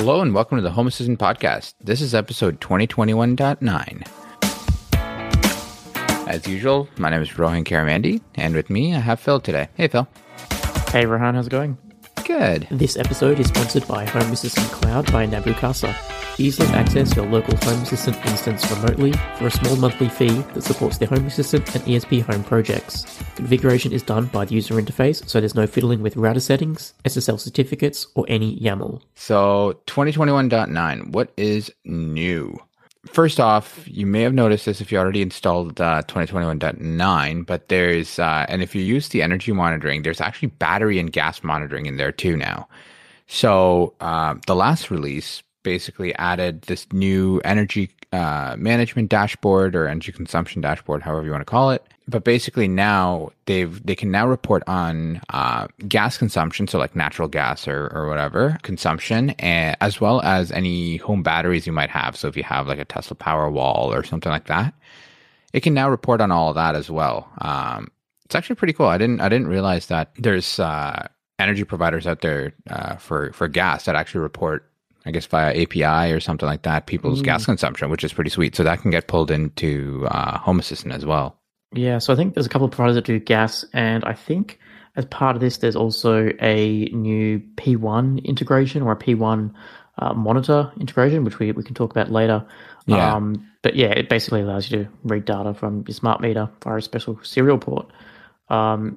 Hello and welcome to the Home Assistant Podcast. This is episode 2021.9. As usual, my name is Rohan Karamandi, and with me I have Phil today. Hey, Phil. Hey, Rohan. How's it going? Good. This episode is sponsored by Home Assistant Cloud by Nabu Casa. Easily access your local Home Assistant instance remotely for a small monthly fee that supports the Home Assistant and ESP Home projects. Configuration is done by the user interface, so there's no fiddling with router settings, SSL certificates, or any YAML. So 2021.9, what is new? First off, you may have noticed this if you already installed 2021.9, but there's, and if you use the energy monitoring, there's actually battery and gas monitoring in there too now. So the last release basically added this new energy management dashboard or energy consumption dashboard, however you want to call it. But basically now they can now report on gas consumption, so like natural gas or whatever consumption, and, as well as any home batteries you might have. So if you have like a Tesla Powerwall or something like that, it can now report on all of that as well. It's actually pretty cool. I didn't realize that there's energy providers out there for gas that actually report, I guess via API or something like that, people's gas consumption, which is pretty sweet. So that can get pulled into Home Assistant as well. Yeah, so I think there's a couple of providers that do gas, and I think as part of this, there's also a new P1 integration or a P1 monitor integration, which we can talk about later. Yeah. But yeah, it basically allows you to read data from your smart meter via a special serial port.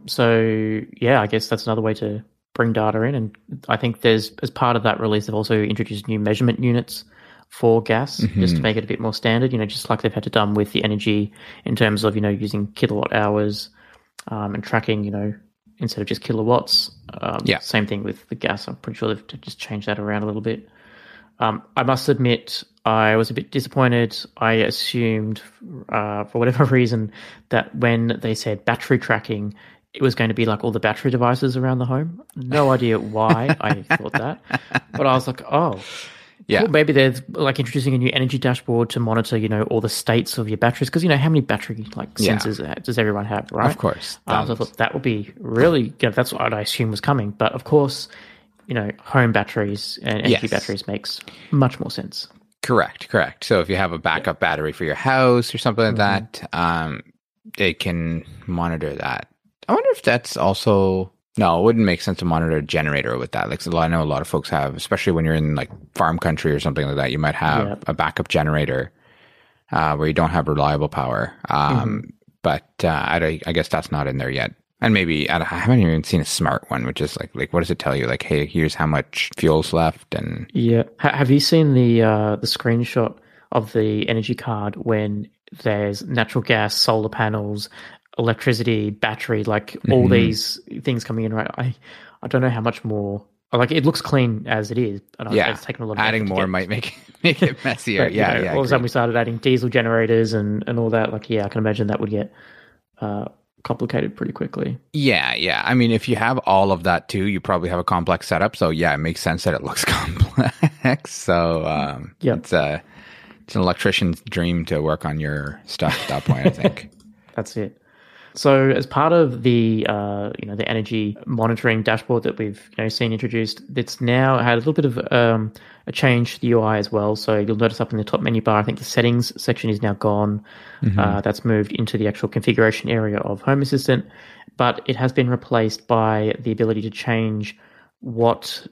So yeah, I guess that's another way to bring data in. And I think there's, as part of that release, they've also introduced new measurement units for gas, just to make it a bit more standard, you know, just like they've had to done with the energy in terms of, you know, using kilowatt hours and tracking, you know, instead of just kilowatts. Yeah. Same thing with the gas. I'm pretty sure they've just changed that around a little bit. I must admit, I was a bit disappointed. I assumed, for whatever reason, that when they said battery tracking, it was going to be like all the battery devices around the home. No idea why I thought that. But I was like, oh, yeah, well, maybe they're like introducing a new energy dashboard to monitor, you know, all the states of your batteries. Because, you know, how many battery like sensors does everyone have, right? Of course. So I thought that would be really good. You know, that's what I assumed was coming. But of course, you know, home batteries and energy batteries makes much more sense. Correct. So if you have a backup battery for your house or something like that, it can monitor that. I wonder if that's also... No, it wouldn't make sense to monitor a generator with that. Like, I know a lot of folks have, especially when you're in like farm country or something like that, you might have a backup generator where you don't have reliable power. But I guess that's not in there yet. And maybe, I haven't even seen a smart one, which is like, what does it tell you? Like, hey, here's how much fuel's left. And yeah. Have you seen the screenshot of the energy card when there's natural gas, solar panels, electricity, battery, like all these things coming in, right? I don't know how much more. Like, it looks clean as it is, and it's taken a lot of adding more might make it messier. But, you know, all of a sudden we started adding diesel generators and all that. Like, I can imagine that would get complicated pretty quickly. Yeah. I mean, if you have all of that too, you probably have a complex setup. So yeah, it makes sense that it looks complex. So it's an electrician's dream to work on your stuff at that point. I think that's it. So as part of the the energy monitoring dashboard that we've seen introduced, it's now had a little bit of a change to the UI as well. So you'll notice up in the top menu bar, I think the settings section is now gone. That's moved into the actual configuration area of Home Assistant, but it has been replaced by the ability to change what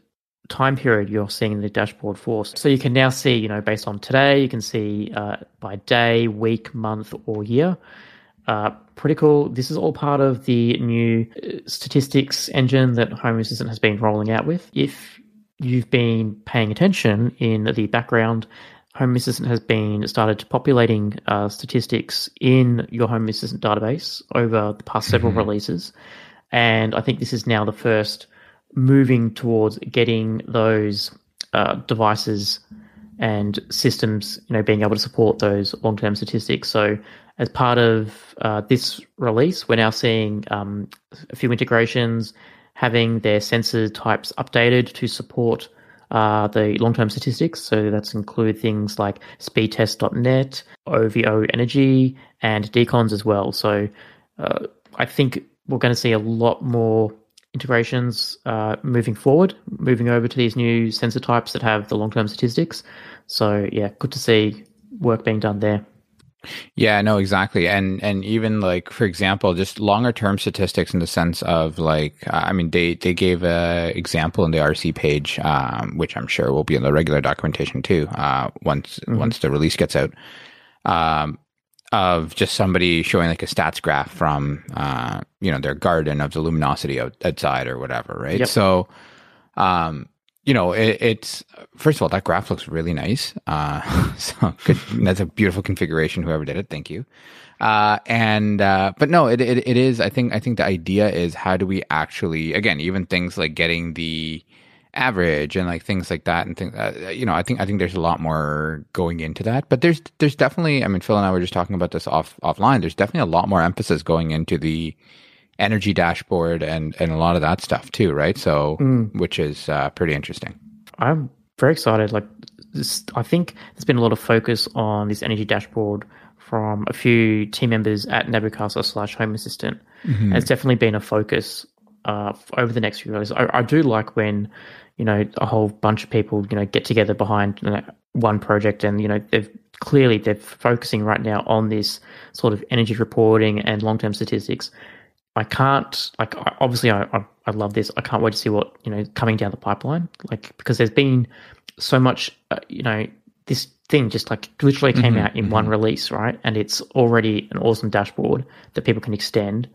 time period you're seeing the dashboard for. So you can now see, based on today, you can see by day, week, month, or year. Pretty cool. This is all part of the new statistics engine that Home Assistant has been rolling out with. If you've been paying attention in the background, Home Assistant has been started populating statistics in your Home Assistant database over the past several releases. And I think this is now the first moving towards getting those devices and systems, being able to support those long-term statistics. So as part of this release, we're now seeing a few integrations having their sensor types updated to support the long-term statistics. So that's include things like speedtest.net, OVO Energy, and deCONZ as well. So I think we're going to see a lot more integrations moving forward, moving over to these new sensor types that have the long-term statistics. So yeah, good to see work being done there. Yeah, no, exactly. And even like, for example, just longer term statistics in the sense of like, I mean, they gave an example in the RC page, which I'm sure will be in the regular documentation too, once the release gets out, of just somebody showing like a stats graph from, their garden of the luminosity outside or whatever, right? Yep. So, it's, first of all, that graph looks really nice. So good, that's a beautiful configuration, whoever did it, thank you. But no, it is, I think the idea is how do we actually, again, even things like getting the average and like things like that and things, I think there's a lot more going into that, but there's definitely, I mean, Phil and I were just talking about this offline, there's definitely a lot more emphasis going into the energy dashboard and a lot of that stuff too, right? So, which is pretty interesting. I'm very excited. Like, this, I think there's been a lot of focus on this energy dashboard from a few team members at Nabu Casa / Home Assistant. Mm-hmm. It's definitely been a focus over the next few years. I do like when, a whole bunch of people, get together behind one project and, they're focusing right now on this sort of energy reporting and long-term statistics. I can't, like, obviously I love this. I can't wait to see what, coming down the pipeline, like, because there's been so much, this thing just like literally came out in one release, right? And it's already an awesome dashboard that people can extend.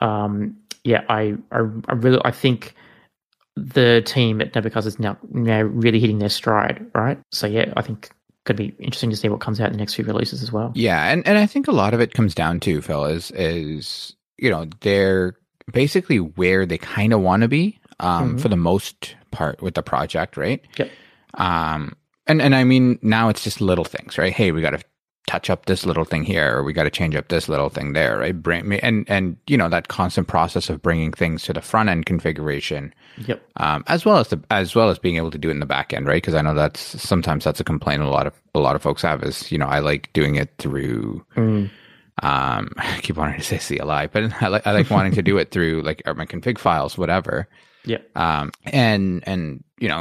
I think the team at Nabu Casa is now really hitting their stride, right? So yeah, I think could be interesting to see what comes out in the next few releases as well. Yeah, and I think a lot of it comes down to, Phil, is they're basically where they kind of want to be for the most part with the project, right? Yep. And I mean, now it's just little things, right? Hey, we got to touch up this little thing here, or we got to change up this little thing there, right? That constant process of bringing things to the front end configuration, yep. As well as being able to do it in the back end, right? Because I know that's sometimes a complaint a lot of folks have is, I like doing it through. I keep wanting to say CLI, but I like wanting to do it through like my config files, whatever. Yeah.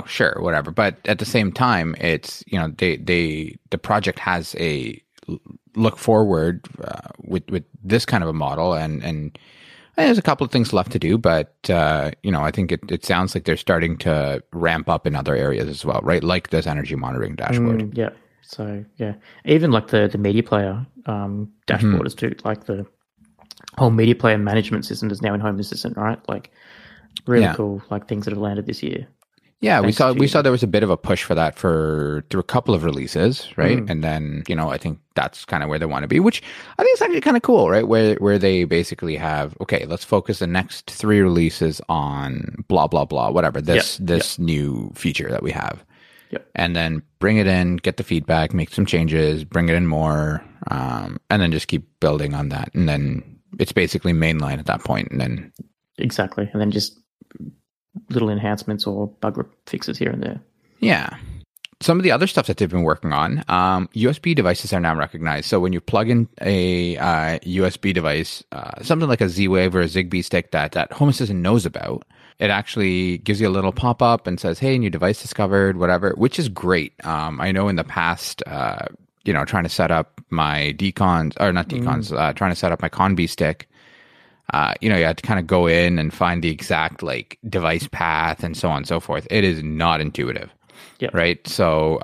Sure, whatever. But at the same time, it's the project has a look forward with this kind of a model, and there's a couple of things left to do, but I think it sounds like they're starting to ramp up in other areas as well, right? Like this energy monitoring dashboard. Yeah. So yeah, even like the media player dashboard is too. Like the whole media player management system is now in Home Assistant, right? Like really cool, like things that have landed this year. Yeah, we saw there was a bit of a push for that through a couple of releases, right? And then I think that's kind of where they want to be, which I think is actually kind of cool, right? Where they basically have, okay, let's focus the next 3 releases on blah blah blah, whatever this new feature that we have. Yep. And then bring it in, get the feedback, make some changes, bring it in more, and then just keep building on that. And then it's basically mainline at that point. And then exactly. And then just little enhancements or bug fixes here and there. Yeah. Some of the other stuff that they've been working on, USB devices are now recognized. So when you plug in a USB device, something like a Z-Wave or a Zigbee stick that Home Assistant knows about, it actually gives you a little pop-up and says, hey, new device discovered, whatever, which is great. I know in the past, trying to set up my deCONZ, or not deCONZ, trying to set up my ConBee stick, you had to kind of go in and find the exact, like, device path and so on and so forth. It is not intuitive, yep. Right? So,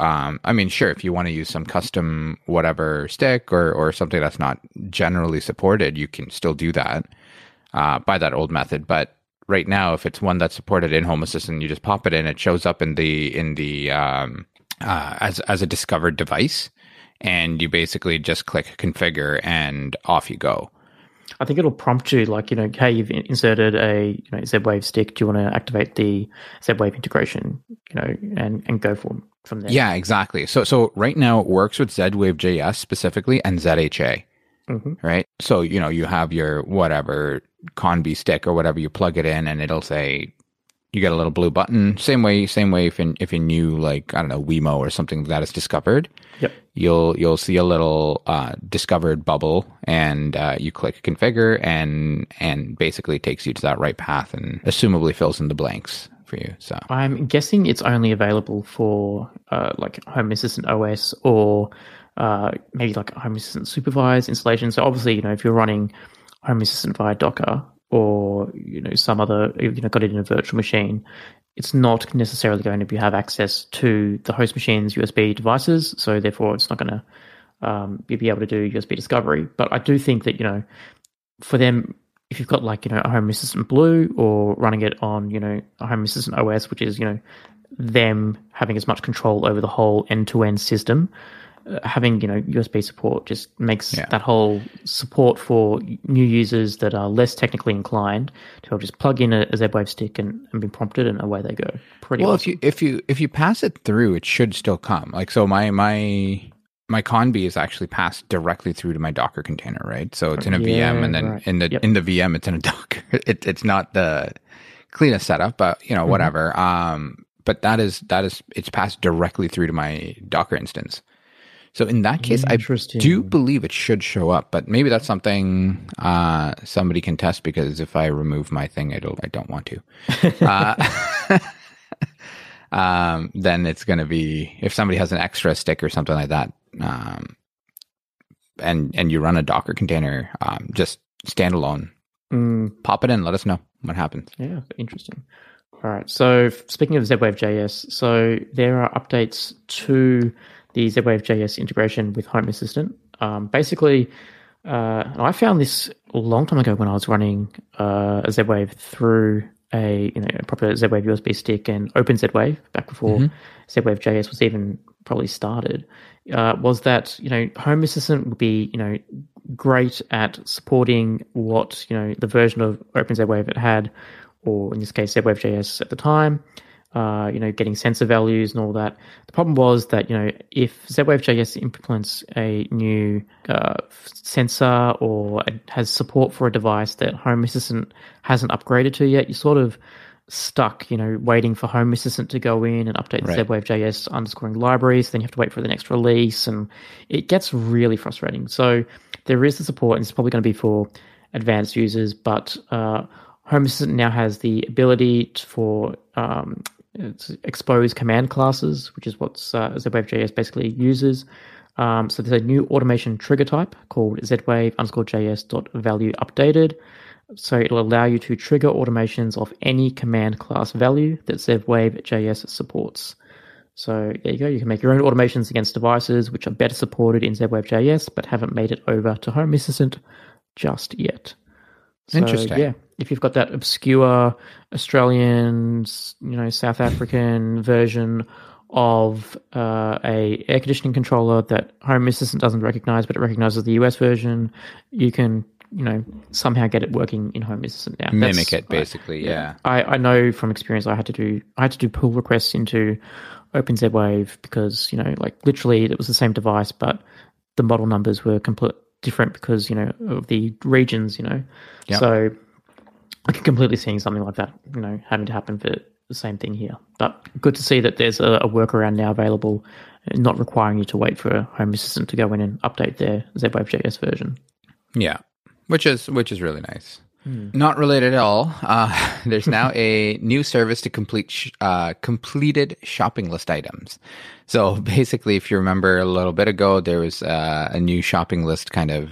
sure, if you want to use some custom whatever stick or something that's not generally supported, you can still do that by that old method, but right now, if it's one that's supported in Home Assistant, you just pop it in. It shows up as a discovered device, and you basically just click configure, and off you go. I think it'll prompt you, like hey, you've inserted a Z-Wave stick. Do you want to activate the Z-Wave integration? And go from there. Yeah, exactly. So right now it works with Z-Wave JS specifically and ZHA. Mm-hmm. Right. So, you have your whatever ConBee stick or whatever, you plug it in and it'll say you get a little blue button. Same way. If a new, like, I don't know, Wemo or something like that is discovered, yep, you'll see a little discovered bubble, and you click configure, and basically takes you to that right path, and assumably fills in the blanks for you. So I'm guessing it's only available for like Home Assistant OS or maybe like Home Assistant supervised installation. So obviously, you know, if you're running Home Assistant via Docker, or, you know, some other, you know, got it in a virtual machine, it's not necessarily going to have access to the host machine's USB devices, so therefore it's not going to be able to do USB discovery. But I do think that, you know, for them, if you've got, like, you know, a Home Assistant Blue, or running it on, you know, a Home Assistant OS, which is, you know, them having as much control over the whole end-to-end system, having, you know, USB support just makes that whole support for new users that are less technically inclined to just plug in a Z-Wave stick and be prompted, and away they go. Pretty well. Awesome. If you pass it through, it should still come. Like, so my ConBee is actually passed directly through to my Docker container, right? So it's in a VM, and then in the VM it's in a Docker. It's not the cleanest setup, but, you know, whatever. But that is it's passed directly through to my Docker instance. So in that case, I do believe it should show up, but maybe that's something somebody can test, because if I remove my thing, I don't want to. Then it's going to be, if somebody has an extra stick or something like that, and you run a Docker container, just standalone, pop it in, let us know what happens. Yeah, interesting. All right. So speaking of Z-Wave JS, so there are updates to the Z-Wave JS integration with Home Assistant. Basically, I found this a long time ago when I was running a Z-Wave through a proper Z-Wave USB stick and open Z-Wave, back before Z-Wave JS was even probably started, was that, you know, Home Assistant would be, you know, great at supporting what, you know, the version of open Z-Wave it had, or in this case Z-Wave JS at the time. You know, getting sensor values and all that. The problem was that, you know, if Z-Wave JS implements a new sensor, or has support for a device that Home Assistant hasn't upgraded to yet, you're sort of stuck, you know, waiting for Home Assistant to go in and update the Z-Wave JS underscoring libraries. Then you have to wait for the next release, and it gets really frustrating. So there is the support, and it's probably going to be for advanced users, but Home Assistant now has the ability for to expose command classes, which is what Z-Wave JS basically uses. So there's a new automation trigger type called Z-Wave _JS.value updated. So it'll allow you to trigger automations of any command class value that Z-Wave JS supports. So there you go. You can make your own automations against devices which are better supported in Z-Wave JS but haven't made it over to Home Assistant just yet. So, interesting. Yeah. If you've got that obscure Australian, you know, South African version of a air conditioning controller that Home Assistant doesn't recognize, but it recognizes the US version, you can, you know, somehow get it working in Home Assistant now. Mimic it, basically. I know from experience. I had to do pull requests into Open Z-Wave because, you know, like, literally it was the same device, but the model numbers were different because, you know, of the regions, you know. Yep. So I can completely see something like that, you know, having to happen for the same thing here. But good to see that there's a workaround now available, not requiring you to wait for Home Assistant to go in and update their Z-Wave JS version. Yeah, which is really nice. Not related at all. There's now a new service to complete completed shopping list items. So basically, if you remember a little bit ago, there was a new shopping list kind of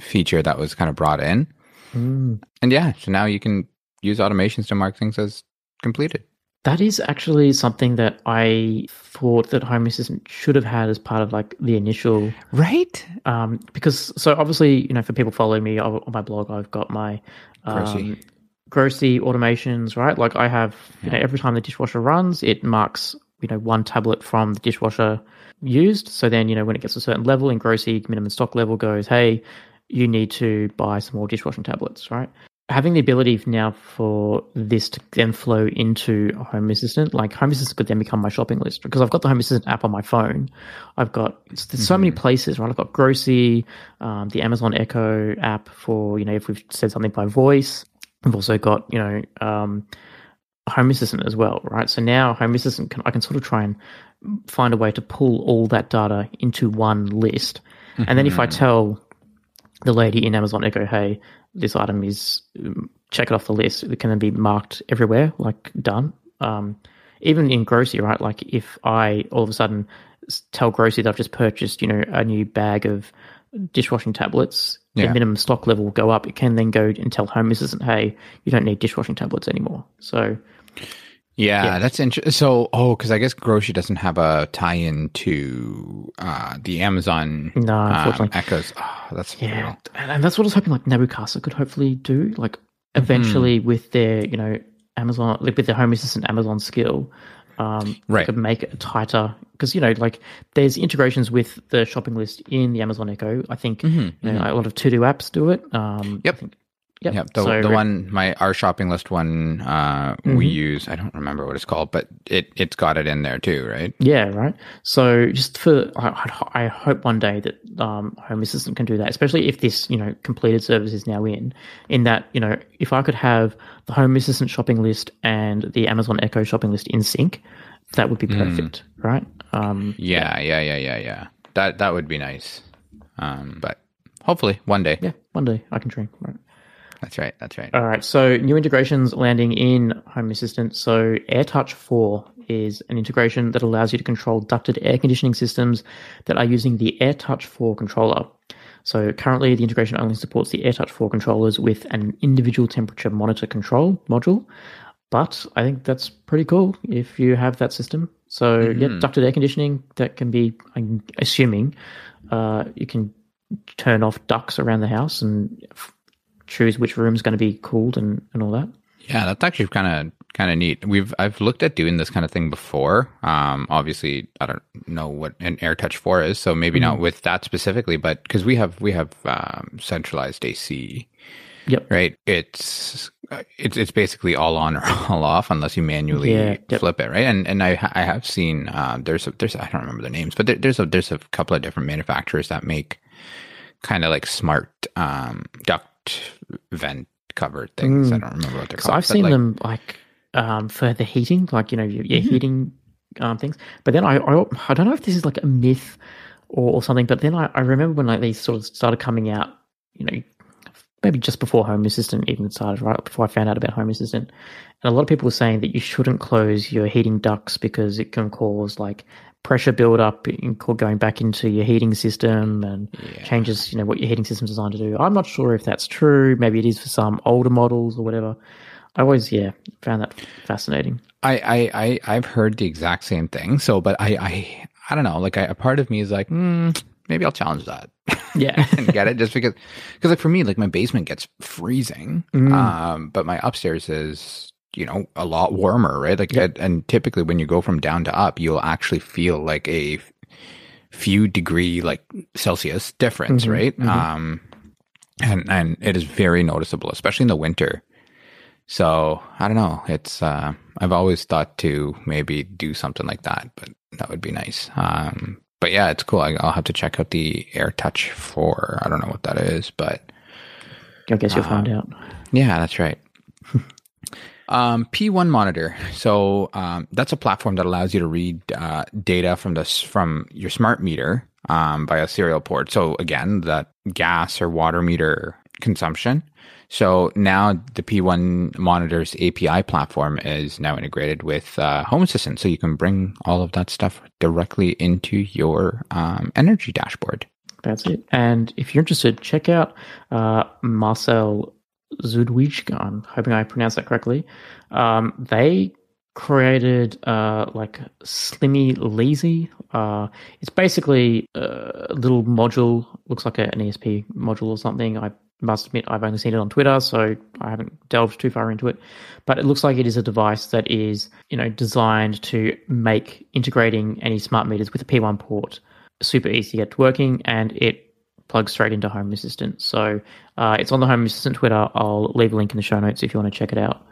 feature that was kind of brought in. And yeah, so now you can use automations to mark things as completed. That is actually something that I thought that Home Assistant should have had as part of, like, the initial... Right? Because, so obviously, you know, for people following me on my blog, I've got my Grocy automations, right? Like, I have, you know, every time the dishwasher runs, it marks, you know, one tablet from the dishwasher used. So then, you know, when it gets to a certain level in Grocy, minimum stock level goes, hey, you need to buy some more dishwashing tablets, right? Having the ability now for this to then flow into Home Assistant, like, Home Assistant could then become my shopping list, because I've got the Home Assistant app on my phone. I've got so many places, right? I've got Grocy, the Amazon Echo app for, you know, if we've said something by voice. I've also got, you know, Home Assistant as well, right? So now Home Assistant, I can sort of try and find a way to pull all that data into one list. Mm-hmm. And then if I tell the lady in Amazon Echo, hey, this item is, check it off the list, it can then be marked everywhere, like done. Even in Grocy, right? Like if I all of a sudden tell Grocy that I've just purchased, you know, a new bag of dishwashing tablets, the minimum stock level will go up. It can then go and tell Home Assistant, hey, you don't need dishwashing tablets anymore. So... Yeah, that's interesting. So, because I guess Grocy doesn't have a tie-in to the Amazon Echoes. Oh, that's real. And that's what I was hoping, like, Nabu Casa could hopefully do, like, eventually with their, you know, Amazon, like, with their Home Assistant Amazon skill, could make it tighter. Because, you know, like, there's integrations with the shopping list in the Amazon Echo. I think a lot of to-do apps do it. Yep. Our shopping list one we use, I don't remember what it's called, but it's got it in there too, right? Yeah, right. So just for, I hope one day that Home Assistant can do that, especially if this, you know, completed service is now in that, you know, if I could have the Home Assistant shopping list and the Amazon Echo shopping list in sync, that would be perfect, right? That would be nice. But hopefully one day. Yeah, one day I can dream, right? That's right. All right, so new integrations landing in Home Assistant. So AirTouch 4 is an integration that allows you to control ducted air conditioning systems that are using the AirTouch 4 controller. So currently the integration only supports the AirTouch 4 controllers with an individual temperature monitor control module, but I think that's pretty cool if you have that system. So ducted air conditioning, that can be, I'm assuming, you can turn off ducts around the house and choose which room's going to be cooled and all that. Yeah, that's actually kind of neat. I've looked at doing this kind of thing before. Obviously, I don't know what an AirTouch 4 is, so maybe not with that specifically, but because we have centralized AC. Yep. Right. It's basically all on or all off unless you manually flip it, right? And I have seen there's I don't remember the names, but there's a couple of different manufacturers that make kind of like smart duct vent covered things. I don't remember what they're called. I've seen them like for the heating, like, you know, your heating things. But then I don't know if this is like a myth or something, but then I remember when like these sort of started coming out, you know, maybe just before Home Assistant even started, right before I found out about Home Assistant. And a lot of people were saying that you shouldn't close your heating ducts because it can cause like pressure build-up going back into your heating system and changes, you know, what your heating system's designed to do. I'm not sure if that's true. Maybe it is for some older models or whatever. I always, found that fascinating. I've heard the exact same thing. So, but I don't know. Like a part of me is like, maybe I'll challenge that. Yeah. And get it just because like for me, like my basement gets freezing, but my upstairs is, you know, a lot warmer, right? Like, and typically when you go from down to up, you'll actually feel like a few degree, like Celsius difference, right? And it is very noticeable, especially in the winter. So I don't know. It's, I've always thought to maybe do something like that, but that would be nice. But yeah, it's cool. I'll have to check out the AirTouch 4. I don't know what that is, but I guess you'll find out. Yeah, that's right. P1 Monitor. So that's a platform that allows you to read data from your smart meter by a serial port. So again, that gas or water meter consumption. So now the P1 Monitor's API platform is now integrated with Home Assistant. So you can bring all of that stuff directly into your energy dashboard. That's it. And if you're interested, check out Marcel... I'm hoping I pronounced that correctly. They created like Slimmy Leezy. It's basically a little module, looks like an ESP module or something. I must admit I've only seen it on Twitter, so I haven't delved too far into it. But it looks like it is a device that is, you know, designed to make integrating any smart meters with a P1 port super easy to get working, and it plugs straight into Home Assistant. So it's on the Home Assistant Twitter. I'll leave a link in the show notes if you want to check it out.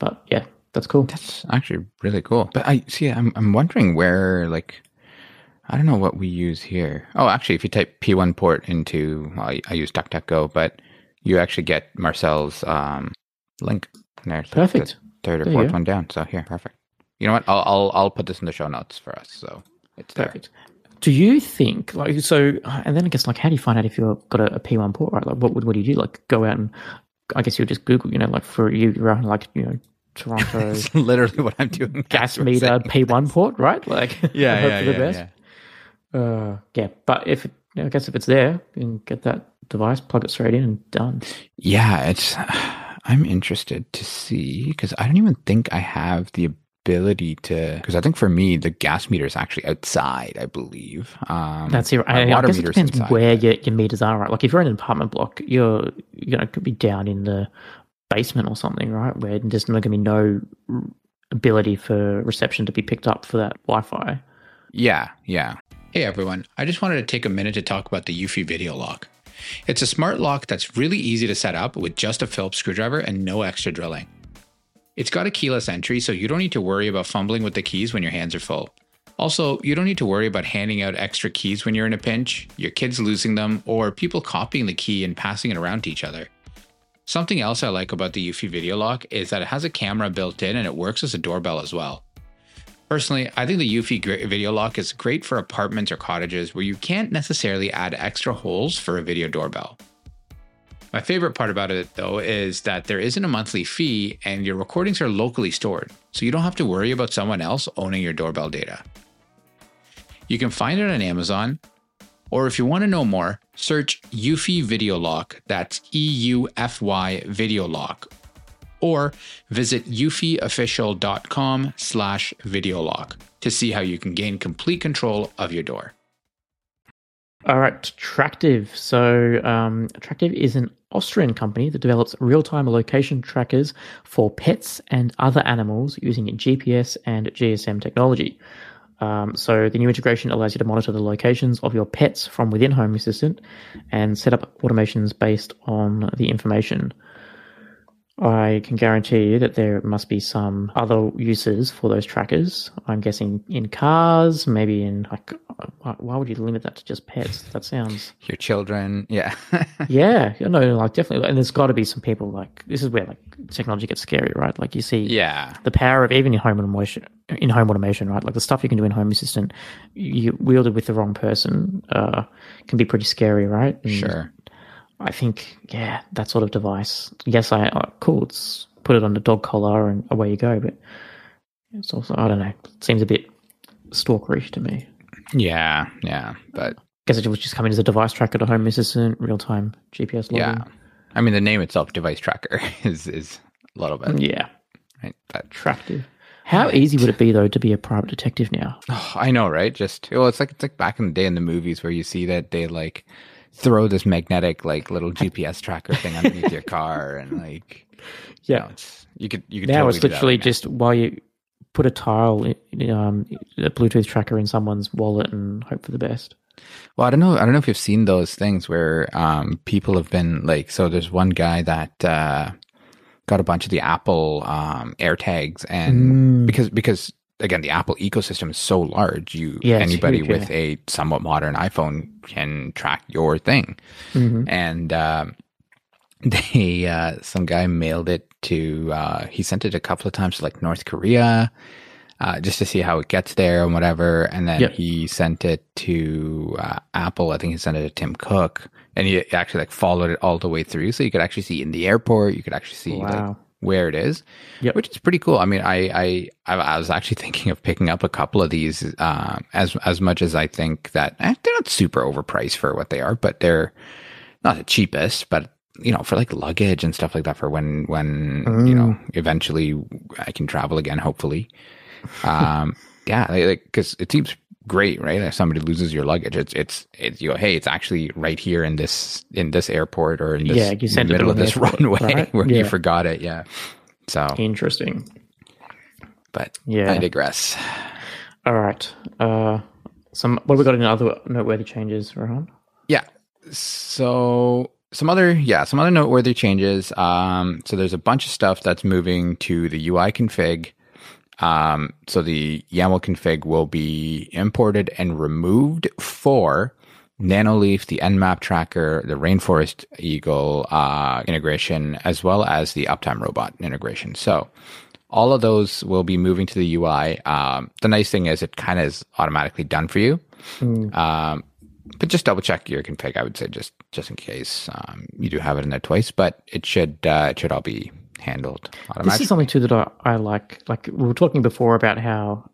But yeah, that's cool. That's actually really cool. But I see, I'm wondering where, like, I don't know what we use here. Oh, actually, if you type P1 port into, I use DuckDuckGo, but you actually get Marcel's link. Perfect. third or fourth one down. So here, perfect. You know what? I'll put this in the show notes for us. So it's perfect. There. Do you think like so? And then I guess like, how do you find out if you've got a P1 port? Right? Like, what do you do? Like, go out and I guess you'll just Google. You know, like for you, like you know. Toronto. That's literally what I'm doing. Gas meter P1 port, right? Like, yeah. Yeah, but if I guess if it's there, you can get that device, plug it straight in, and done. Yeah, I'm interested to see because I don't even think I have the ability to. Because I think for me, the gas meter is actually outside. I believe that's it. I guess it depends inside, where your meters are, right? Like if you're in an apartment block, it could be down in the basement or something, right? Where there's going to be no ability for reception to be picked up for that Wi-Fi. Yeah. Hey everyone, I just wanted to take a minute to talk about the Eufy Video Lock. It's a smart lock that's really easy to set up with just a Phillips screwdriver and no extra drilling. It's got a keyless entry, so you don't need to worry about fumbling with the keys when your hands are full. Also, you don't need to worry about handing out extra keys when you're in a pinch, your kids losing them, or people copying the key and passing it around to each other. Something else I like about the Eufy Video Lock is that it has a camera built in and it works as a doorbell as well. Personally, I think the Eufy Video Lock is great for apartments or cottages where you can't necessarily add extra holes for a video doorbell. My favorite part about it though is that there isn't a monthly fee and your recordings are locally stored, so you don't have to worry about someone else owning your doorbell data. You can find it on Amazon, or if you want to know more, search Eufy Video Lock, that's EUFY Video Lock, or visit eufyofficial.com/videolock to see how you can gain complete control of your door. All right, Tractive. So Tractive is an Austrian company that develops real-time location trackers for pets and other animals using GPS and GSM technology. So the new integration allows you to monitor the locations of your pets from within Home Assistant and set up automations based on the information. I can guarantee you that there must be some other uses for those trackers. I'm guessing in cars, maybe in like, why would you limit that to just pets? That sounds... Your children, yeah. Yeah, no, like definitely. And there's got to be some people like, this is where like technology gets scary, right? Like you see the power of even in home automation, right? Like the stuff you can do in Home Assistant, you wielded with the wrong person can be pretty scary, right? And sure. I think, that sort of device. Yes, it's put it on the dog collar and away you go, but it's also, I don't know, it seems a bit stalkerish to me. Yeah, but... I guess it was just coming as a device tracker to Home Assistant, real-time GPS logging. Yeah, I mean, the name itself, device tracker, is a little bit... Yeah. Right, Tractive. How easy would it be, though, to be a private detective now? Oh, I know, right? It's like back in the day in the movies where you see that they, like... throw this magnetic like little GPS tracker thing underneath your car and like you could now totally it's literally just while you put a tile in, a Bluetooth tracker in someone's wallet and hope for the best. Well, I don't know if you've seen those things where people have been like, so there's one guy that got a bunch of the Apple AirTags and because again, the Apple ecosystem is so large. Anybody huge, with a somewhat modern iPhone can track your thing. Mm-hmm. And some guy mailed it to. He sent it a couple of times to like North Korea, just to see how it gets there and whatever. And then he sent it to Apple. I think he sent it to Tim Cook, and he actually like followed it all the way through, so you could actually see in the airport. You could actually see. Wow. Like, where it is, which is pretty cool. I mean, I was actually thinking of picking up a couple of these as much as I think that they're not super overpriced for what they are, but they're not the cheapest, but, you know, for like luggage and stuff like that for when you know, eventually I can travel again, hopefully. Because it seems great, right? If somebody loses your luggage, it's you go, hey, it's actually right here in this airport or in this middle of this runway where you forgot it. Yeah. So interesting. But I digress. All right. What have we got in other noteworthy changes, Rohan? Yeah. So some other noteworthy changes. So there's a bunch of stuff that's moving to the UI config. So the YAML config will be imported and removed for Nanoleaf, the Nmap tracker, the Rainforest Eagle integration, as well as the Uptime Robot integration. So All of those will be moving to the UI. The nice thing is it kind of is automatically done for you. But just double check your config, I would say, just in case you do have it in there twice. But it should all be handled automatically. This is something too that I like. Like we were talking before about how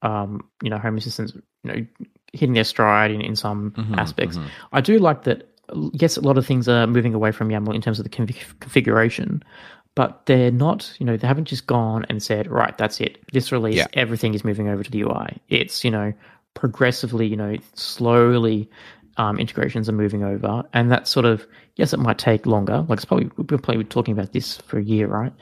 you know, Home Assistant's, you know, hitting their stride in some aspects. I do like that. Yes, a lot of things are moving away from YAML in terms of the configuration, but they're not. You know, they haven't just gone and said, right, that's it. This release, everything is moving over to the UI. It's, you know, progressively, you know, slowly. Integrations are moving over, and that sort of, yes, it might take longer. Like it's probably, we've been talking about this for a year, right?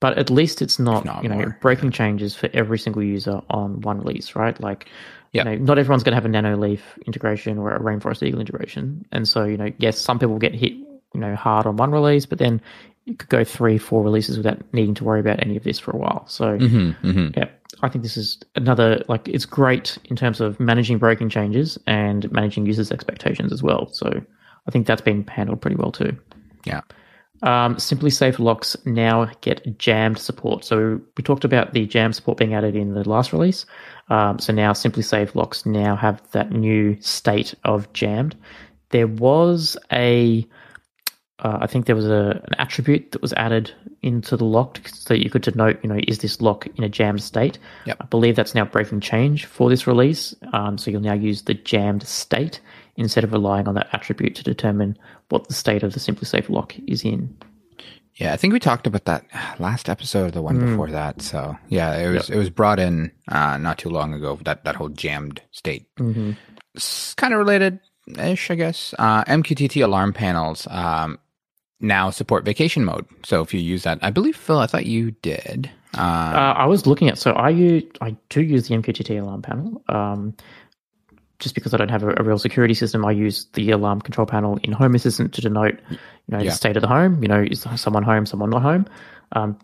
But at least it's not you know, breaking changes for every single user on one release, right? Like, you know, not everyone's going to have a Nanoleaf integration or a Rainforest Eagle integration. And so, you know, yes, some people get hit, you know, hard on one release, but then you could go 3-4 releases without needing to worry about any of this for a while. So, yeah. I think this is another, like, it's great in terms of managing breaking changes and managing users' expectations as well. So I think that's been handled pretty well too. Yeah. SimpliSafe locks now get jammed support. So we talked about the jam support being added in the last release. So now SimpliSafe locks now have that new state of jammed. There was I think there was an attribute that was added into the lock so you could denote, you know, is this lock in a jammed state? Yep. I believe that's now breaking change for this release. So you'll now use the jammed state instead of relying on that attribute to determine what the state of the SimpliSafe lock is in. Yeah, I think we talked about that last episode or the one before that. So, yeah, it was brought in not too long ago, that whole jammed state. It's kind of related-ish, I guess. MQTT alarm panels. Now support vacation mode. So if you use that, I believe, Phil, I thought you did. I was looking at, so I do use the MQTT alarm panel. Just because I don't have a real security system, I use the alarm control panel in Home Assistant to denote, you know, the state of the home. You know, is someone home, someone not home?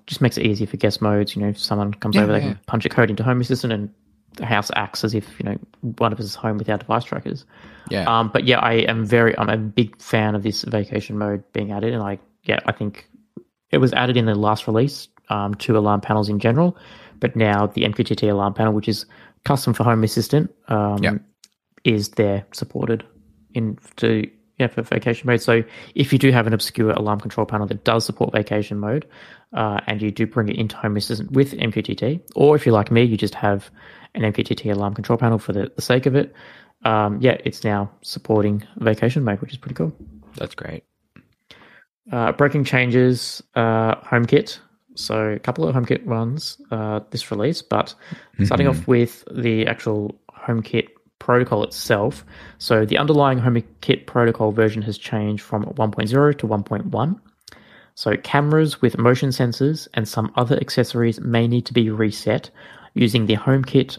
Just makes it easier for guest modes. You know, if someone comes over, they can punch a code into Home Assistant and the house acts as if, you know, one of us is home without device trackers. But yeah, I'm a big fan of this vacation mode being added, and I think it was added in the last release to alarm panels in general, but now the MQTT alarm panel, which is custom for Home Assistant, is there supported for vacation mode. So if you do have an obscure alarm control panel that does support vacation mode, and you do bring it into Home Assistant with MQTT, or if you're like me, you just have an MQTT alarm control panel for the sake of it, it's now supporting vacation mode, which is pretty cool. That's great. Breaking changes, HomeKit. So a couple of HomeKit runs this release, but starting off with the actual HomeKit protocol itself. So the underlying HomeKit protocol version has changed from 1.0 to 1.1. So cameras with motion sensors and some other accessories may need to be reset using the HomeKit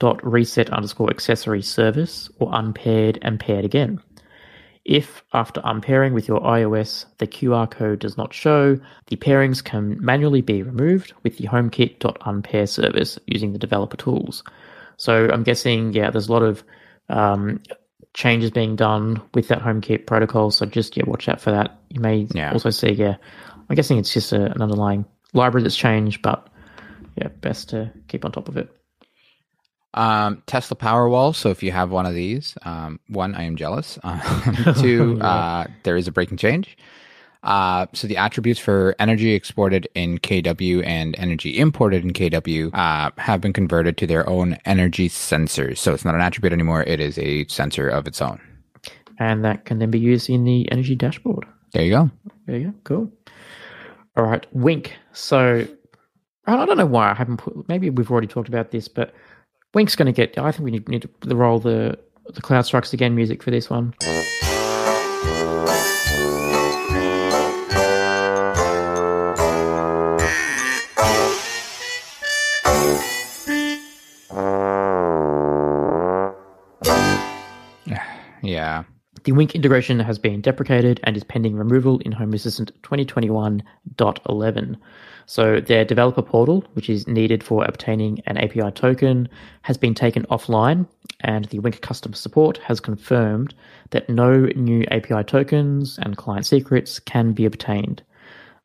.reset_accessory service, or unpaired and paired again. If after unpairing with your iOS the QR code does not show, the pairings can manually be removed with the HomeKit.unpair service using the developer tools. So I'm guessing, there's a lot of changes being done with that HomeKit protocol. So just watch out for that. You may also see, I'm guessing it's just an underlying library that's changed, but best to keep on top of it. Tesla Powerwall. So if you have one of these, one, I am jealous. Two, there is a breaking change. So the attributes for energy exported in kW and energy imported in kW have been converted to their own energy sensors. So it's not an attribute anymore. It is a sensor of its own. And that can then be used in the energy dashboard. There you go. Cool. All right. Wink. So I don't know why I haven't put, maybe we've already talked about this, but Wink's going to get, I think we need to roll the Cloud Strikes Again music for this one. The Wink integration has been deprecated and is pending removal in Home Assistant 2021.11. So their developer portal, which is needed for obtaining an API token, has been taken offline, and the Wink customer support has confirmed that no new API tokens and client secrets can be obtained.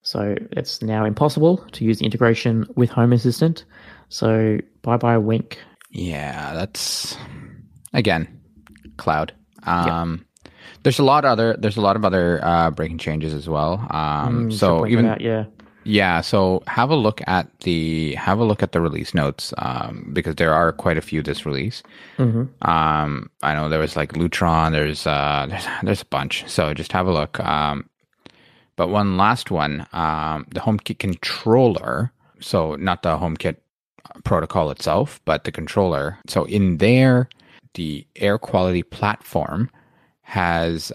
So it's now impossible to use the integration with Home Assistant. So bye-bye, Wink. Yeah, that's, again, cloud. Yep. There's a lot of other breaking changes as well. So even out, yeah. So have a look at the release notes because there are quite a few this release. Mm-hmm. I know there was like Lutron. There's a bunch. So just have a look. But one last one, the HomeKit controller. So not the HomeKit protocol itself, but the controller. So in there, the air quality platform has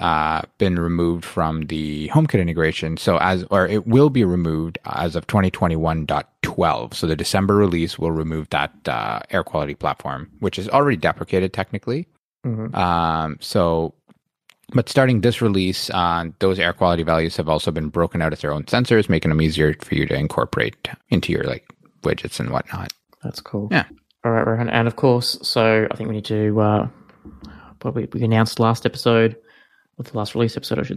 been removed from the HomeKit integration. It will be removed as of 2021.12. So the December release will remove that air quality platform, which is already deprecated technically. Mm-hmm. But starting this release, those air quality values have also been broken out as their own sensors, making them easier for you to incorporate into your like widgets and whatnot. That's cool. Yeah. All right, Rohan. And of course, so I think we need to probably, we announced the last release episode,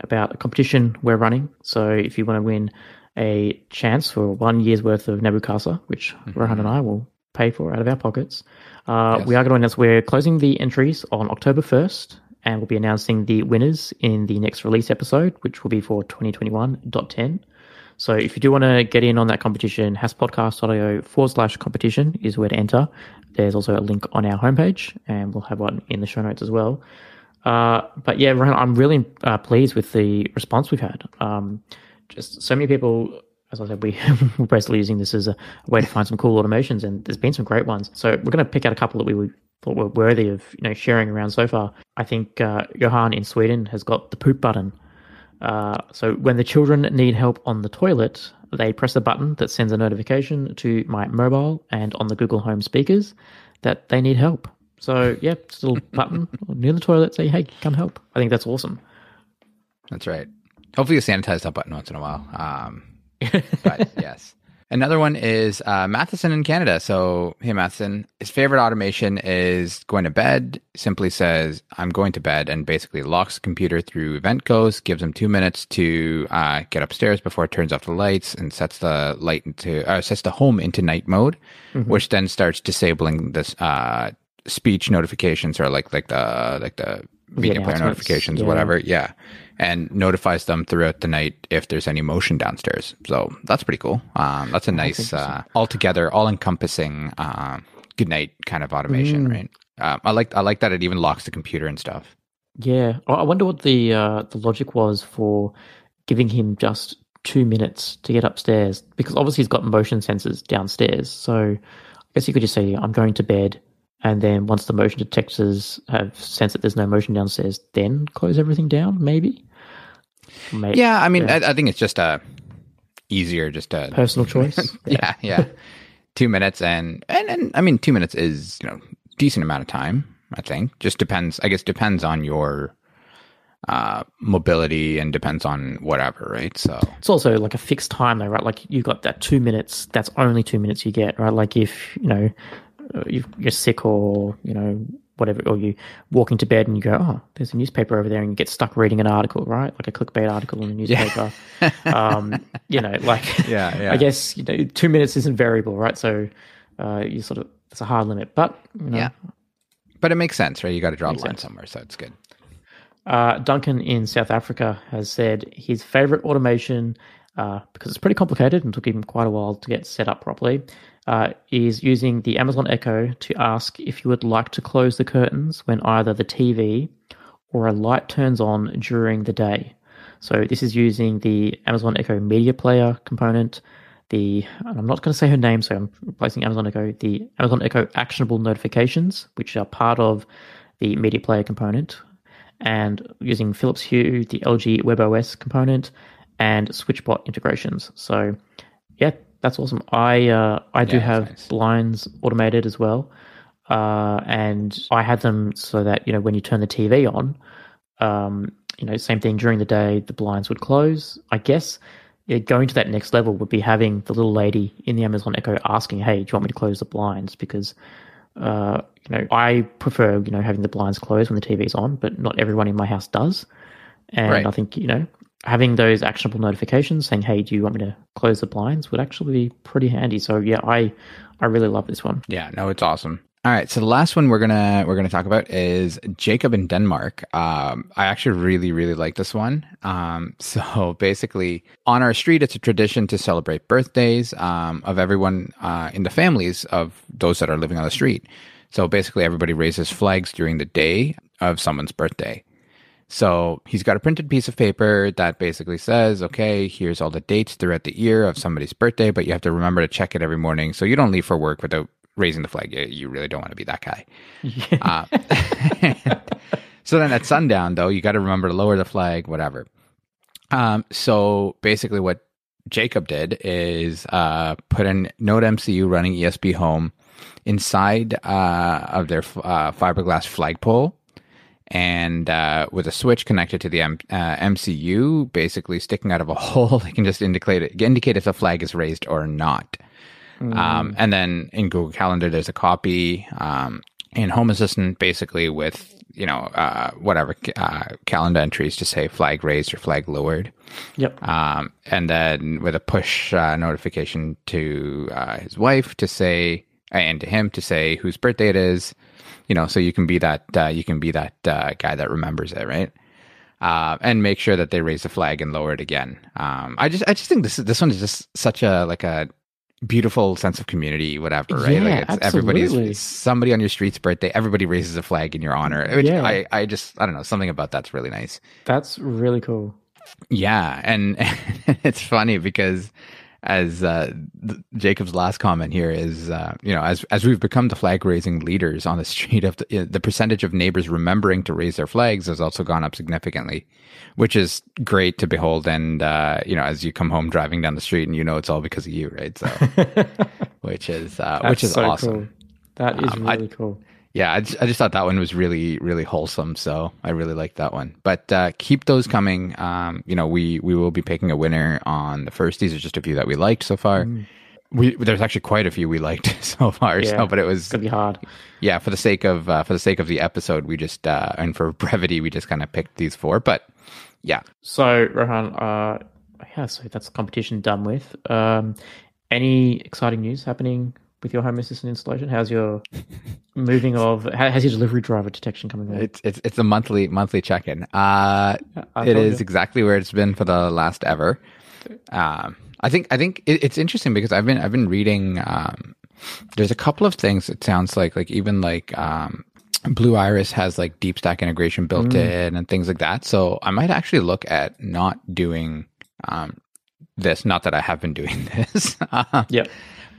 about a competition we're running. So if you want to win a chance for 1 year's worth of Nabu Casa, which mm-hmm. Rohan and I will pay for out of our pockets, we are going to announce we're closing the entries on October 1st. And we'll be announcing the winners in the next release episode, which will be for 2021.10. So if you do want to get in on that competition, haspodcast.io/competition is where to enter. There's also a link on our homepage, and we'll have one in the show notes as well. But yeah, Rohan, I'm really pleased with the response we've had. Just so many people, as I said, we're basically using this as a way to find some cool automations, and there's been some great ones. So we're going to pick out a couple that we thought were worthy of sharing around so far. I think Johan in Sweden has got the poop button. So when the children need help on the toilet, they press a button that sends a notification to my mobile and on the Google Home speakers that they need help. So yeah, just a little button near the toilet, say, hey, come help. I think that's awesome. That's right. Hopefully you sanitize that button once in a while. But yes. Another one is Matheson in Canada. So, hey, Matheson, his favorite automation is going to bed. Simply says, I'm going to bed, and basically locks the computer through event codes, gives him 2 minutes to get upstairs before it turns off the lights, and sets the home into night mode, mm-hmm. which then starts disabling this speech notifications or like the media player notifications, whatever. Yeah. And notifies them throughout the night if there's any motion downstairs. So that's pretty cool. That's a nice, altogether, all-encompassing good night kind of automation, right? I like that it even locks the computer and stuff. Yeah. I wonder what the logic was for giving him just 2 minutes to get upstairs, because obviously he's got motion sensors downstairs. So I guess you could just say, I'm going to bed. And then once the motion detectors have sensed that there's no motion downstairs, then close everything down, maybe? Yeah, I mean, yeah. I think it's just easier, just a personal choice. yeah. 2 minutes and I mean, 2 minutes is, decent amount of time, I think. Just depends on your mobility and depends on whatever, right? So it's also like a fixed time though, right? Like you've got that 2 minutes, that's only 2 minutes you get, right? Like if, you're sick or, whatever, or you walk into bed and you go, oh, there's a newspaper over there, and you get stuck reading an article, right? Like a clickbait article in a newspaper. Yeah. I guess, 2 minutes isn't variable, right? So it's a hard limit, but, Yeah. But it makes sense, right? You got to draw a line somewhere, so it's good. Duncan in South Africa has said his favorite automation, because it's pretty complicated and took him quite a while to get set up properly, is using the Amazon Echo to ask if you would like to close the curtains when either the TV or a light turns on during the day. So this is using the Amazon Echo Media Player component, and I'm not going to say her name, so I'm replacing Amazon Echo, the Amazon Echo Actionable Notifications, which are part of the Media Player component, and using Philips Hue, the LG WebOS component, and SwitchBot integrations. So yeah, that's awesome. I do have blinds automated as well, and I had them so that when you turn the TV on, same thing during the day, the blinds would close. I guess going to that next level would be having the little lady in the Amazon Echo asking, "Hey, do you want me to close the blinds?" Because I prefer having the blinds closed when the TV's on, but not everyone in my house does, and I think having those actionable notifications saying, hey, do you want me to close the blinds would actually be pretty handy. So yeah, I really love this one. Yeah, no, it's awesome. All right, so the last one we're gonna talk about is Jacob in Denmark. I actually really like this one. So basically, on our street, it's a tradition to celebrate birthdays of everyone in the families of those that are living on the street. So basically, everybody raises flags during the day of someone's birthday. So he's got a printed piece of paper that basically says, okay, here's all the dates throughout the year of somebody's birthday, but you have to remember to check it every morning so you don't leave for work without raising the flag. You really don't want to be that guy. So then at sundown, though, you got to remember to lower the flag, whatever. So basically what Jacob did is put a Node MCU running ESP Home inside of their fiberglass flagpole, and with a switch connected to the MCU, basically sticking out of a hole, they can just indicate if the flag is raised or not. Mm. And then in Google Calendar, there's a copy. In Home Assistant, basically with calendar entries to say flag raised or flag lowered. Yep. And then with a push notification to his wife to say, and to him to say whose birthday it is. So you can be that guy that remembers it, right? And make sure that they raise the flag and lower it again. I just think this one is just such a beautiful sense of community, whatever, right? Yeah, like it's somebody on your street's birthday, everybody raises a flag in your honor. Which yeah. I don't know, something about that's really nice. That's really cool. Yeah, and it's funny because as Jacob's last comment here is, as we've become the flag raising leaders on the street, of the percentage of neighbors remembering to raise their flags has also gone up significantly, which is great to behold. And as you come home driving down the street, and it's all because of you, right? So, which is so awesome. Cool. That is really cool. Yeah, I just thought that one was really, really wholesome. So I really like that one. But keep those coming. We will be picking a winner on the first. These are just a few that we liked so far. Mm. There's actually quite a few we liked so far. Yeah, but it was gonna be hard. Yeah, for the sake of the episode, we just and for brevity, we just kind of picked these four. But yeah. So Rohan, so that's the competition done with. Any exciting news happening with your Home Assistant installation? How's your moving of? How's your delivery driver detection coming in? It's a monthly check-in. It is exactly where it's been for the last ever. I think it's interesting because I've been reading. There's a couple of things. It sounds like Blue Iris has like deep stack integration built in and things like that. So I might actually look at not doing this. Not that I have been doing this. Yep.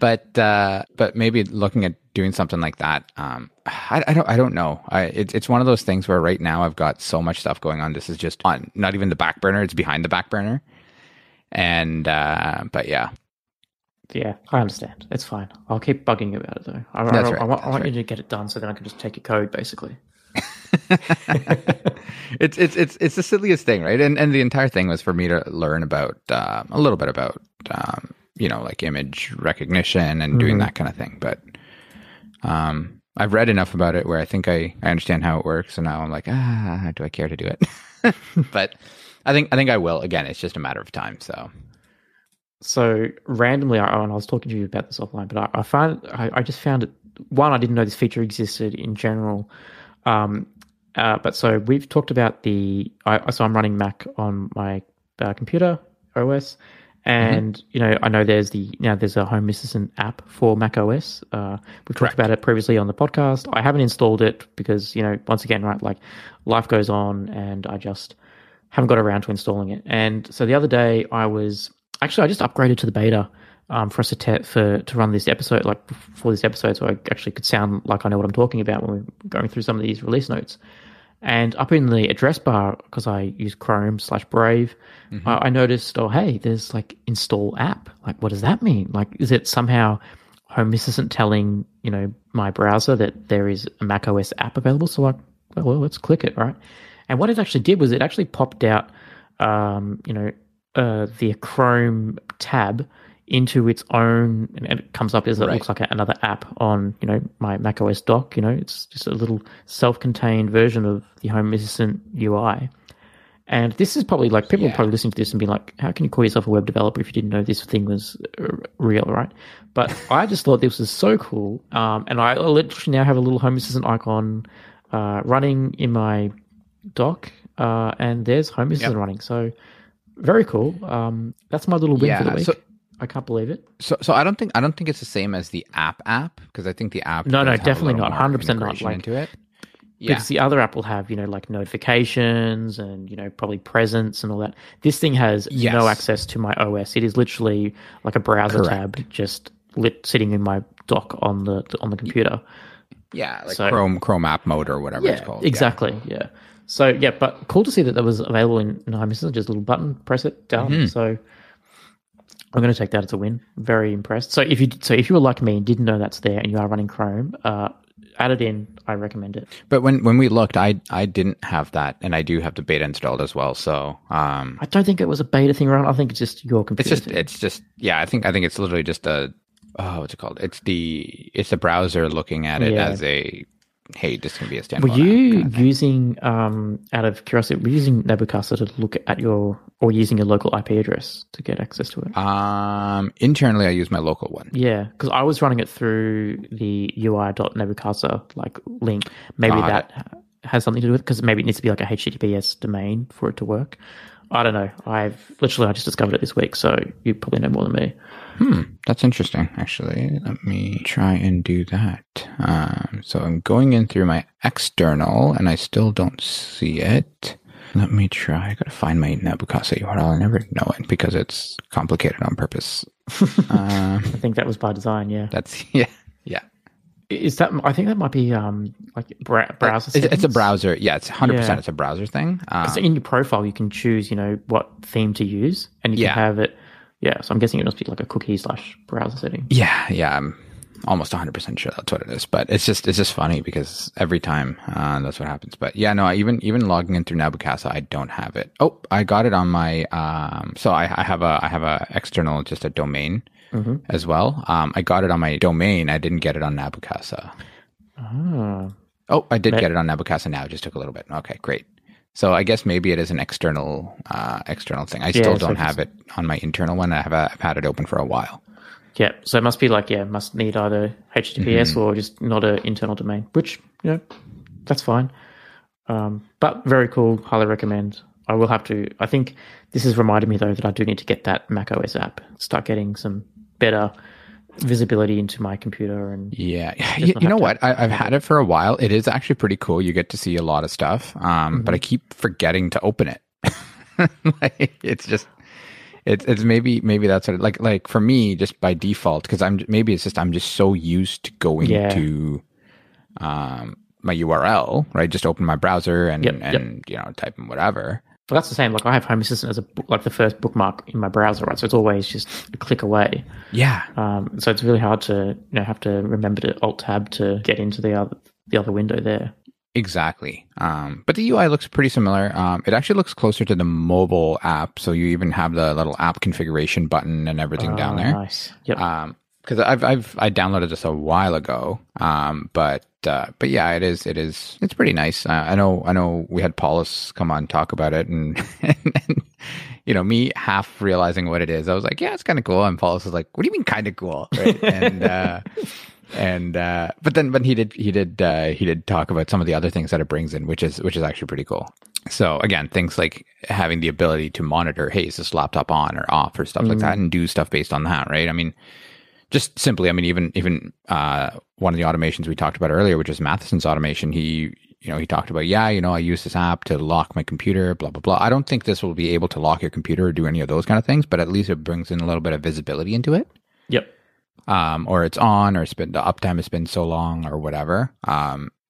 But maybe looking at doing something like that. I don't know. It's one of those things where right now I've got so much stuff going on. This is just on not even the back burner. It's behind the back burner. And but yeah. Yeah, I understand. It's fine. I'll keep bugging you about it though. I want you to get it done so then I can just take your code basically. It's the silliest thing, right? And the entire thing was for me to learn about a little bit about like image recognition and doing that kind of thing. But I've read enough about it where I think I understand how it works. And now I'm like, do I care to do it? But I think I will. Again, it's just a matter of time. So randomly, and I was talking to you about this offline, but I just found it. One, I didn't know this feature existed in general. But so we've talked about so I'm running Mac on my computer OS. And, I know there's a Home Assistant app for Mac OS. We've talked about it previously on the podcast. I haven't installed it because, once again, right, like life goes on and I just haven't got around to installing it. And so the other day I just upgraded to the beta for us to run this episode, like for this episode. So I actually could sound like I know what I'm talking about when we're going through some of these release notes. And up in the address bar, because I use Chrome/Brave, I noticed, there's like install app. Like, what does that mean? Like, is it somehow Home Assistant telling, my browser that there is a Mac OS app available? So like, well, let's click it, right? And what it actually did was it actually popped out, the Chrome tab into its own, and it comes up as it looks like another app on, my Mac OS dock. It's just a little self-contained version of the Home Assistant UI. And this is probably like, people are probably listening to this and be like, how can you call yourself a web developer if you didn't know this thing was real, right? But I just thought this was so cool. And I literally now have a little Home Assistant icon running in my dock, and there's Home Assistant running. So very cool. That's my little win for the week. I can't believe it. So I don't think it's the same as the app because I think the app. No, definitely not. 100% not. Like, into it. Yeah. Because the other app will have, like notifications and, probably presence and all that. This thing has no access to my OS. It is literally like a browser tab just sitting in my dock on the computer. Yeah, like Chrome app mode or whatever it's called. Exactly, yeah. So, but cool to see that was available in Home Assistant. Just a little button, press it, down. Mm-hmm. So I'm going to take that as a win. Very impressed. So if you were like me and didn't know that's there and you are running Chrome, add it in. I recommend it. But when we looked, I didn't have that, and I do have the beta installed as well. So I don't think it was a beta thing, Ron. I think it's just your computer. It's just I think it's literally just a what's it called? It's the browser looking at it as a hey, this can be a standalone. Were you using out of curiosity? Were you using Nabu Casa to look at or using your local IP address to get access to it? Internally, I use my local one. Yeah, because I was running it through the UI.nabucasa link. Maybe that has something to do with it, because maybe it needs to be like a HTTPS domain for it to work. I don't know. I just discovered it this week, so you probably know more than me. That's interesting, actually. Let me try and do that. So I'm going in through my external, and I still don't see it. Let me try. I got to find my Nabu Casa URL. I never know it because it's complicated on purpose. I think that was by design, yeah. That's. Is that? I think that might be browser settings. It's a browser. Yeah, it's 100%. It's a browser thing. So in your profile, you can choose, what theme to use, and you can have it. Yeah, so I'm guessing it must be like a cookie/browser setting. Yeah, I'm almost 100% sure that's what it is. But it's just funny because every time that's what happens. But yeah, no, I even logging in through Nabu Casa, I don't have it. Oh, I got it on my. So I have a external, just a domain as well. I got it on my domain. I didn't get it on Nabu Casa. Oh, I did get it on Nabu Casa now. It just took a little bit. Okay, great. So I guess maybe it is an external thing. I still don't have it on my internal one. I've had it open for a while. Yeah, so it must be must need either HTTPS or just not an internal domain, which, that's fine. But very cool. Highly recommend. I will have to. I think this has reminded me, though, that I do need to get that macOS app. Start getting some better visibility into my computer and you know what, I've had it for a while. It is actually pretty cool. You get to see a lot of stuff, but I keep forgetting to open it. It's maybe that's what it, like for me, just by default, because I'm just so used to going to my URL, right? Just open my browser and type in whatever. But that's the same. I have Home Assistant as the first bookmark in my browser, right? So it's always just a click away. Yeah. So it's really hard to have to remember to Alt Tab to get into the other window there. Exactly. But the UI looks pretty similar. It actually looks closer to the mobile app. So you even have the little app configuration button and everything down there. Nice. Yep. Because I downloaded this a while ago, but yeah, it's pretty nice. I know we had Paulus come on talk about it, and me half realizing what it is, I was like, yeah, it's kind of cool. And Paulus was like, what do you mean kind of cool? Right? But he did talk about some of the other things that it brings in, which is actually pretty cool. So again, things like having the ability to monitor, hey, is this laptop on or off or stuff like that, and do stuff based on that, right? I mean. Just simply, even one of the automations we talked about earlier, which is Matheson's automation, he talked about, I use this app to lock my computer, blah, blah, blah. I don't think this will be able to lock your computer or do any of those kind of things, but at least it brings in a little bit of visibility into it. Yep. Or it's on, or the uptime has been so long or whatever.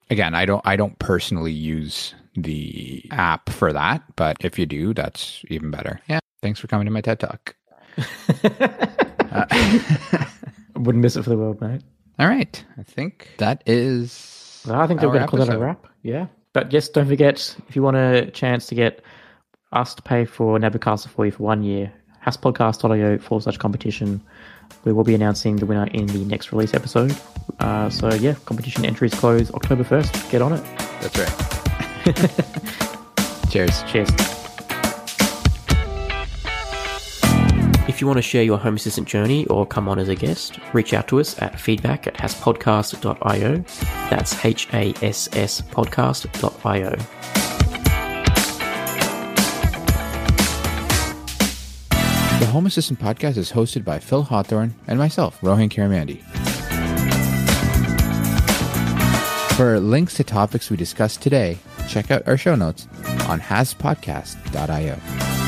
Again, I don't personally use the app for that, but if you do, that's even better. Yeah. Thanks for coming to my TED Talk. Wouldn't miss it for the world, mate. All right. I think we're going to call that a wrap. Yeah. But yes, don't forget, if you want a chance to get us to pay for Nabu Casa for you for 1 year, haspodcast.io/competition. We will be announcing the winner in the next release episode. Competition entries close October 1st. Get on it. That's right. Cheers. If you want to share your Home Assistant journey or come on as a guest, reach out to us at feedback@hasspodcast.io. That's HASS podcast.io. The Home Assistant podcast is hosted by Phil Hawthorne and myself, Rohan Karamandi. For links to topics we discussed today, check out our show notes on haspodcast.io.